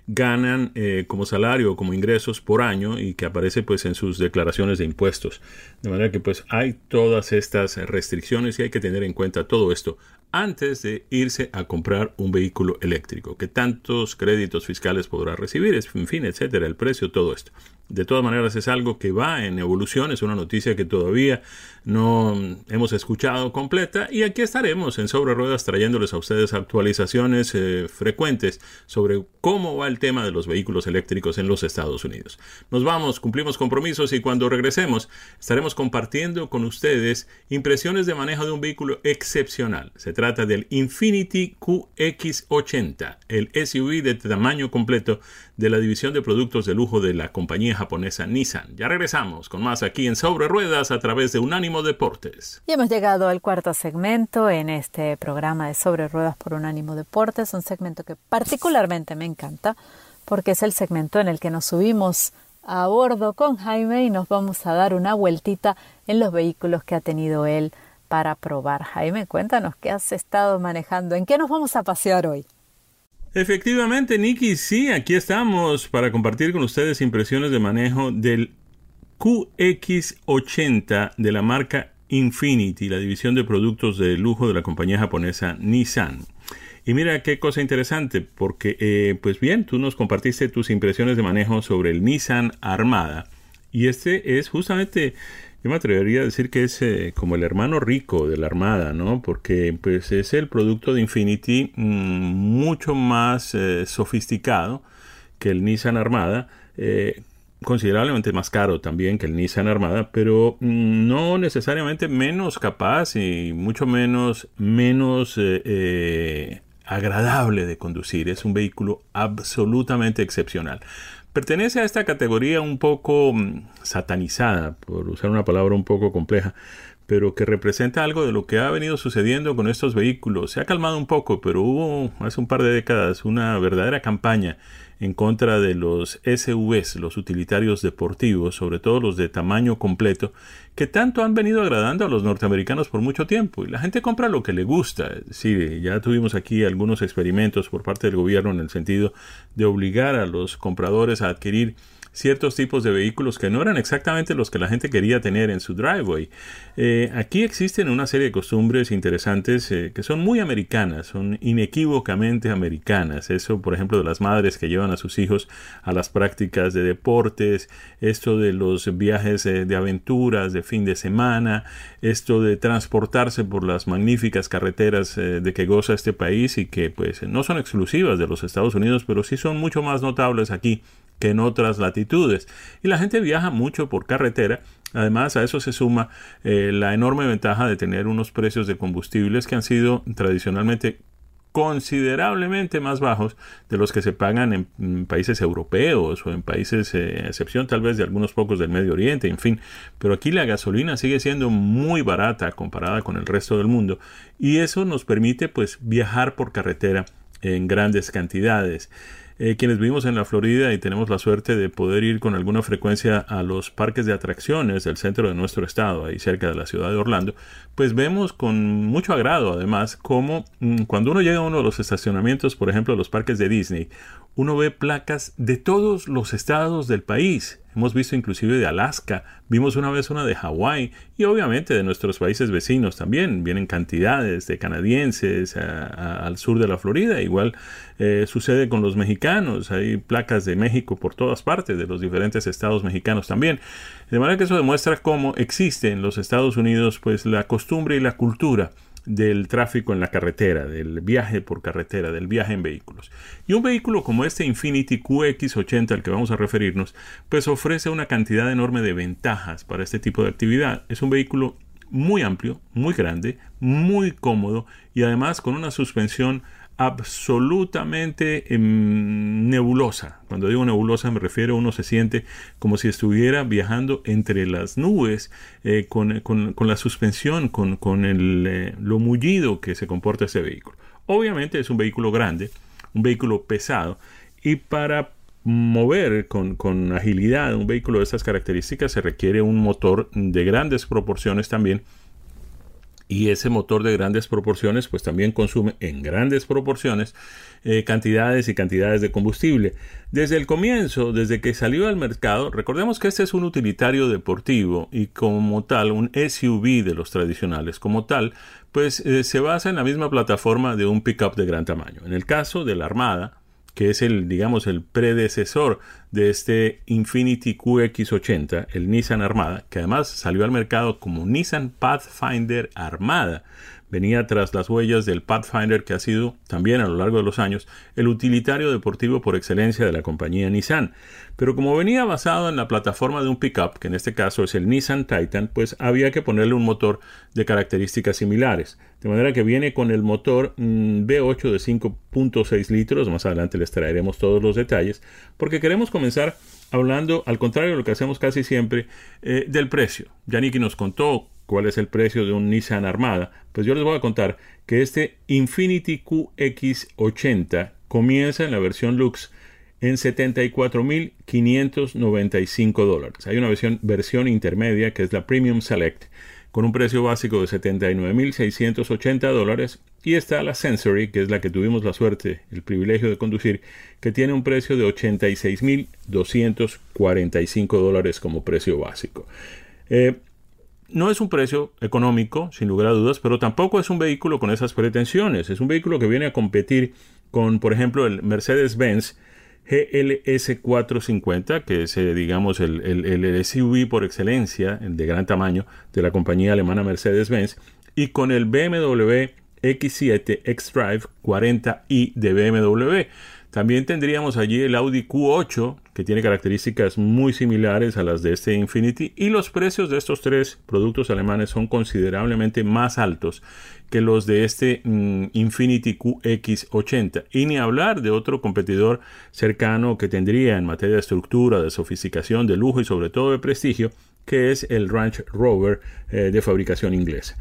ganan eh, como salario o como ingresos por año y que aparece pues en sus declaraciones de impuestos. De manera que pues hay todas estas restricciones y hay que tener en cuenta todo esto antes de irse a comprar un vehículo eléctrico, que tantos créditos fiscales podrá recibir, en fin, etcétera, el precio, todo esto. De todas maneras es algo que va en evolución, es una noticia que todavía no hemos escuchado completa y aquí estaremos en Sobre Ruedas trayéndoles a ustedes actualizaciones eh, frecuentes sobre cómo va el tema de los vehículos eléctricos en los Estados Unidos. Nos vamos, cumplimos compromisos y cuando regresemos estaremos compartiendo con ustedes impresiones de manejo de un vehículo excepcional. Se trata del Infiniti Q X ochenta, el S U V de tamaño completo de la división de productos de lujo de la compañía japonesa Nissan. Ya regresamos con más aquí en Sobre Ruedas a través de Unánimo Deportes. Y hemos llegado al cuarto segmento en este programa de Sobre Ruedas por Unánimo Deportes, un segmento que particularmente me encanta porque es el segmento en el que nos subimos a bordo con Jaime y nos vamos a dar una vueltita en los vehículos que ha tenido él para probar. Jaime, cuéntanos qué has estado manejando, en qué nos vamos a pasear hoy. Efectivamente, Niky, sí, aquí estamos para compartir con ustedes impresiones de manejo del Q X ochenta de la marca Infiniti, la división de productos de lujo de la compañía japonesa Nissan. Y mira qué cosa interesante, porque eh, pues bien, tú nos compartiste tus impresiones de manejo sobre el Nissan Armada y este es justamente... Yo me atrevería a decir que es eh, como el hermano rico de la Armada, ¿no? Porque pues, es el producto de Infiniti mmm, mucho más eh, sofisticado que el Nissan Armada, eh, considerablemente más caro también que el Nissan Armada, pero mmm, no necesariamente menos capaz y mucho menos, menos eh, eh, agradable de conducir. Es un vehículo absolutamente excepcional. Pertenece a esta categoría un poco satanizada, por usar una palabra un poco compleja, pero que representa algo de lo que ha venido sucediendo con estos vehículos. Se ha calmado un poco, pero hubo hace un par de décadas una verdadera campaña en contra de los S U Vs, los utilitarios deportivos, sobre todo los de tamaño completo, que tanto han venido agradando a los norteamericanos por mucho tiempo. Y la gente compra lo que le gusta. Sí, ya tuvimos aquí algunos experimentos por parte del gobierno en el sentido de obligar a los compradores a adquirir ciertos tipos de vehículos que no eran exactamente los que la gente quería tener en su driveway. Eh, aquí existen una serie de costumbres interesantes eh, que son muy americanas, son inequívocamente americanas. Eso, por ejemplo, de las madres que llevan a sus hijos a las prácticas de deportes, esto de los viajes eh, de aventuras de fin de semana, esto de transportarse por las magníficas carreteras eh, de que goza este país y que pues no son exclusivas de los Estados Unidos, pero sí son mucho más notables aquí que en otras latitudes. Y la gente viaja mucho por carretera. Además, a eso se suma eh, la enorme ventaja de tener unos precios de combustibles que han sido tradicionalmente considerablemente más bajos de los que se pagan en, en países europeos o en países, eh, a excepción tal vez de algunos pocos del Medio Oriente, en fin. Pero aquí la gasolina sigue siendo muy barata comparada con el resto del mundo, y eso nos permite pues viajar por carretera en grandes cantidades. Eh, quienes vivimos en la Florida y tenemos la suerte de poder ir con alguna frecuencia a los parques de atracciones del centro de nuestro estado, ahí cerca de la ciudad de Orlando, pues vemos con mucho agrado además cómo mmm, cuando uno llega a uno de los estacionamientos, por ejemplo, de los parques de Disney, uno ve placas de todos los estados del país. Hemos visto inclusive de Alaska, vimos una vez una de Hawái y obviamente de nuestros países vecinos también. Vienen cantidades de canadienses a, a, al sur de la Florida. Igual eh, sucede con los mexicanos. Hay placas de México por todas partes, de los diferentes estados mexicanos también. De manera que eso demuestra cómo existe en los Estados Unidos pues la costumbre y la cultura del tráfico en la carretera, del viaje por carretera, del viaje en vehículos. Y un vehículo como este Infiniti Q X ochenta al que vamos a referirnos, pues ofrece una cantidad enorme de ventajas para este tipo de actividad. Es un vehículo muy amplio, muy grande, muy cómodo y además con una suspensión absolutamente eh, nebulosa. Cuando digo nebulosa me refiero a uno se siente como si estuviera viajando entre las nubes eh, con, con, con la suspensión, con, con el, eh, lo mullido que se comporta este vehículo. Obviamente es un vehículo grande, un vehículo pesado, y para mover con, con agilidad un vehículo de estas características se requiere un motor de grandes proporciones también. Y ese motor de grandes proporciones pues también consume en grandes proporciones eh, cantidades y cantidades de combustible. Desde el comienzo, desde que salió al mercado, recordemos que este es un utilitario deportivo y como tal un S U V de los tradicionales, como tal pues eh, se basa en la misma plataforma de un pickup de gran tamaño. En el caso de la Armada, que es el, digamos, el predecesor de este Infiniti Q X ochenta, el Nissan Armada, que además salió al mercado como Nissan Pathfinder Armada. Venía tras las huellas del Pathfinder, que ha sido también a lo largo de los años el utilitario deportivo por excelencia de la compañía Nissan. Pero como venía basado en la plataforma de un pickup, que en este caso es el Nissan Titan, pues había que ponerle un motor de características similares. De manera que viene con el motor mmm, V ocho de cinco punto seis litros. Más adelante les traeremos todos los detalles, porque queremos comenzar hablando, al contrario de lo que hacemos casi siempre, eh, del precio. Ya Niky nos contó cuál es el precio de un Nissan Armada. Pues yo les voy a contar que este Infiniti Q X ochenta comienza en la versión Lux en setenta y cuatro mil quinientos noventa y cinco dólares. Hay una versión, versión intermedia, que es la Premium Select, con un precio básico de setenta y nueve mil seiscientos ochenta dólares. Y está la Sensory, que es la que tuvimos la suerte, el privilegio de conducir, que tiene un precio de ochenta y seis mil doscientos cuarenta y cinco dólares como precio básico. Eh, No es un precio económico, sin lugar a dudas, pero tampoco es un vehículo con esas pretensiones. Es un vehículo que viene a competir con, por ejemplo, el Mercedes-Benz G L S cuatrocientos cincuenta, que es, eh, digamos, el, el, el S U V por excelencia, el de gran tamaño, de la compañía alemana Mercedes-Benz, y con el B M W X siete xDrive cuarenta i de B M W. También tendríamos allí el Audi Q ocho, que tiene características muy similares a las de este Infiniti, y los precios de estos tres productos alemanes son considerablemente más altos que los de este mmm, Infiniti Q X ochenta, y ni hablar de otro competidor cercano que tendría en materia de estructura, de sofisticación, de lujo y sobre todo de prestigio, que es el Range Rover eh, de fabricación inglesa.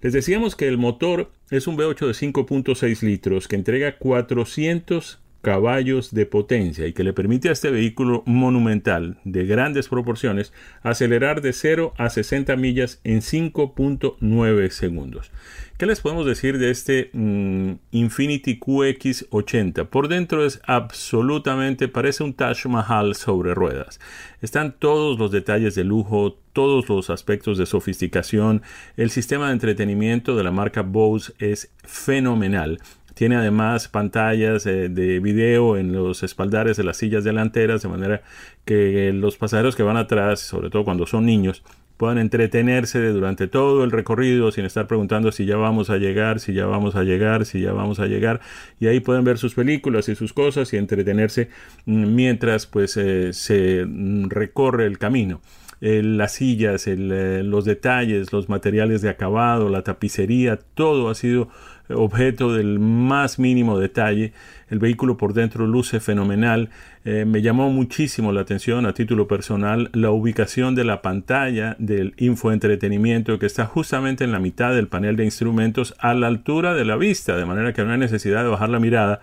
Les decíamos que el motor es un V ocho de cinco punto seis litros que entrega 400 caballos de potencia y que le permite a este vehículo monumental de grandes proporciones acelerar de cero a sesenta millas en cinco punto nueve segundos. ¿Qué les podemos decir de este mmm, Infiniti Q X ochenta? Por dentro es absolutamente, parece un Taj Mahal sobre ruedas. Están todos los detalles de lujo, todos los aspectos de sofisticación. El sistema de entretenimiento de la marca Bose es fenomenal. Tiene además pantallas eh, de video en los espaldares de las sillas delanteras, de manera que los pasajeros que van atrás, sobre todo cuando son niños, puedan entretenerse durante todo el recorrido sin estar preguntando si ya vamos a llegar, si ya vamos a llegar, si ya vamos a llegar. Y ahí pueden ver sus películas y sus cosas y entretenerse mientras pues eh, se recorre el camino. Eh, las sillas, el, eh, los detalles, los materiales de acabado, la tapicería, todo ha sido objeto del más mínimo detalle. El vehículo por dentro luce fenomenal. Eh, me llamó muchísimo la atención a título personal la ubicación de la pantalla del infoentretenimiento, que está justamente en la mitad del panel de instrumentos a la altura de la vista, de manera que no hay necesidad de bajar la mirada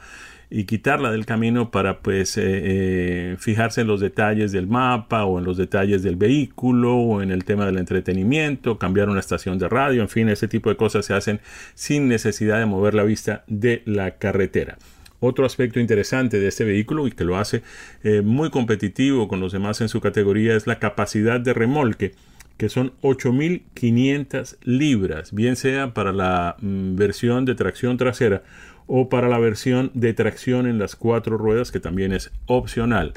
y quitarla del camino para pues eh, eh, fijarse en los detalles del mapa o en los detalles del vehículo o en el tema del entretenimiento, cambiar una estación de radio, en fin, ese tipo de cosas se hacen sin necesidad de mover la vista de la carretera. Otro aspecto interesante de este vehículo y que lo hace eh, muy competitivo con los demás en su categoría es la capacidad de remolque, que son ocho mil quinientas libras, bien sea para la mm, versión de tracción trasera o para la versión de tracción en las cuatro ruedas, que también es opcional.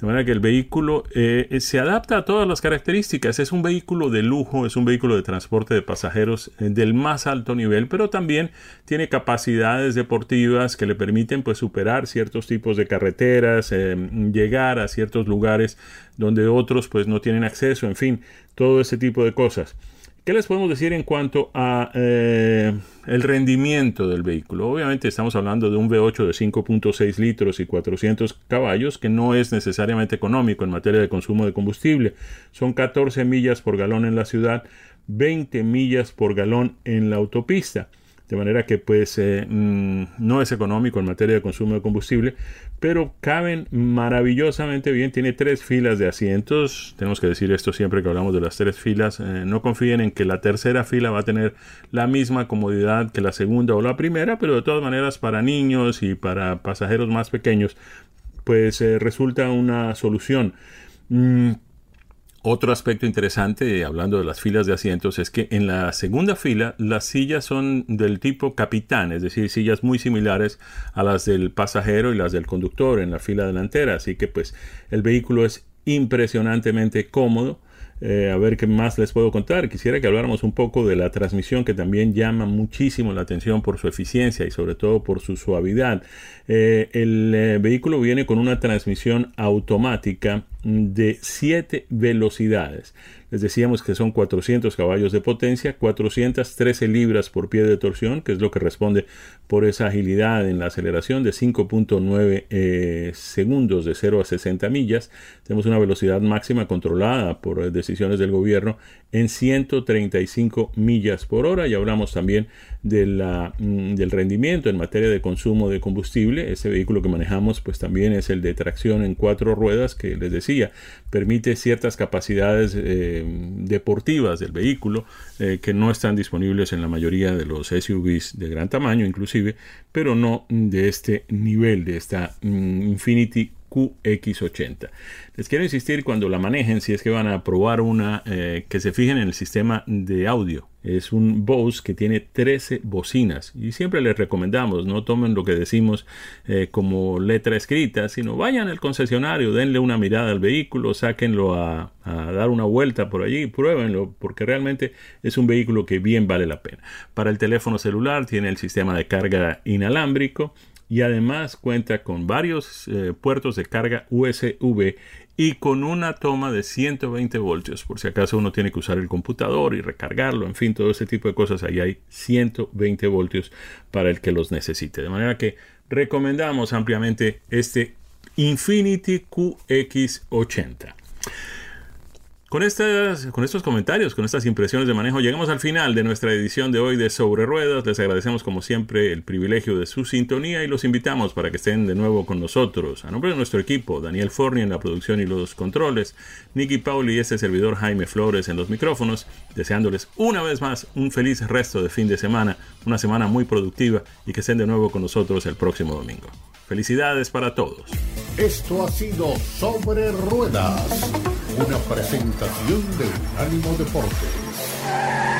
De manera que el vehículo eh, se adapta a todas las características. Es un vehículo de lujo, es un vehículo de transporte de pasajeros eh, del más alto nivel, pero también tiene capacidades deportivas que le permiten pues, superar ciertos tipos de carreteras, eh, llegar a ciertos lugares donde otros pues, no tienen acceso, en fin, todo ese tipo de cosas. ¿Qué les podemos decir en cuanto a eh, el rendimiento del vehículo? Obviamente estamos hablando de un V ocho de cinco punto seis litros y cuatrocientos caballos, que no es necesariamente económico en materia de consumo de combustible. Son catorce millas por galón en la ciudad, veinte millas por galón en la autopista. De manera que pues eh, no es económico en materia de consumo de combustible, pero caben maravillosamente bien. Tiene tres filas de asientos. Tenemos que decir esto siempre que hablamos de las tres filas. Eh, no confíen en que la tercera fila va a tener la misma comodidad que la segunda o la primera, pero de todas maneras para niños y para pasajeros más pequeños pues eh, resulta una solución. Mm. Otro aspecto interesante, hablando de las filas de asientos, es que en la segunda fila las sillas son del tipo capitán, es decir, sillas muy similares a las del pasajero y las del conductor en la fila delantera. Así que pues el vehículo es impresionantemente cómodo. Eh, a ver qué más les puedo contar. Quisiera que habláramos un poco de la transmisión, que también llama muchísimo la atención por su eficiencia y sobre todo por su suavidad. Eh, el eh, vehículo viene con una transmisión automática de siete velocidades. Les decíamos que son cuatrocientos caballos de potencia, cuatrocientas trece libras por pie de torsión, que es lo que responde por esa agilidad en la aceleración de cinco punto nueve eh, segundos de cero a sesenta millas. Tenemos una velocidad máxima controlada por decisiones del gobierno en ciento treinta y cinco millas por hora. Y hablamos también de la, del rendimiento en materia de consumo de combustible. Este vehículo que manejamos pues también es el de tracción en cuatro ruedas, que les decía, permite ciertas capacidades eh, deportivas del vehículo eh, que no están disponibles en la mayoría de los S U Vs de gran tamaño, inclusive, pero no de este nivel, de esta mm, Infiniti Q X ochenta. Les quiero insistir, cuando la manejen, si es que van a probar una, eh, que se fijen en el sistema de audio. Es un Bose que tiene trece bocinas y siempre les recomendamos, no tomen lo que decimos eh, como letra escrita, sino vayan al concesionario, denle una mirada al vehículo, sáquenlo a, a dar una vuelta por allí, pruébenlo, porque realmente es un vehículo que bien vale la pena. Para el teléfono celular tiene el sistema de carga inalámbrico y además cuenta con varios eh, puertos de carga U S B y con una toma de ciento veinte voltios, por si acaso uno tiene que usar el computador y recargarlo, en fin, todo ese tipo de cosas. Ahí hay ciento veinte voltios para el que los necesite. De manera que recomendamos ampliamente este Infiniti Q X ochenta. Con, estas, con estos comentarios, con estas impresiones de manejo, llegamos al final de nuestra edición de hoy de Sobre Ruedas. Les agradecemos como siempre el privilegio de su sintonía y los invitamos para que estén de nuevo con nosotros. A nombre de nuestro equipo, Daniel Forni en la producción y los controles, Niky Pauli y este servidor Jaime Flórez en los micrófonos, deseándoles una vez más un feliz resto de fin de semana, una semana muy productiva y que estén de nuevo con nosotros el próximo domingo. Felicidades para todos. Esto ha sido Sobre Ruedas, una presentación de Unánimo Deportes.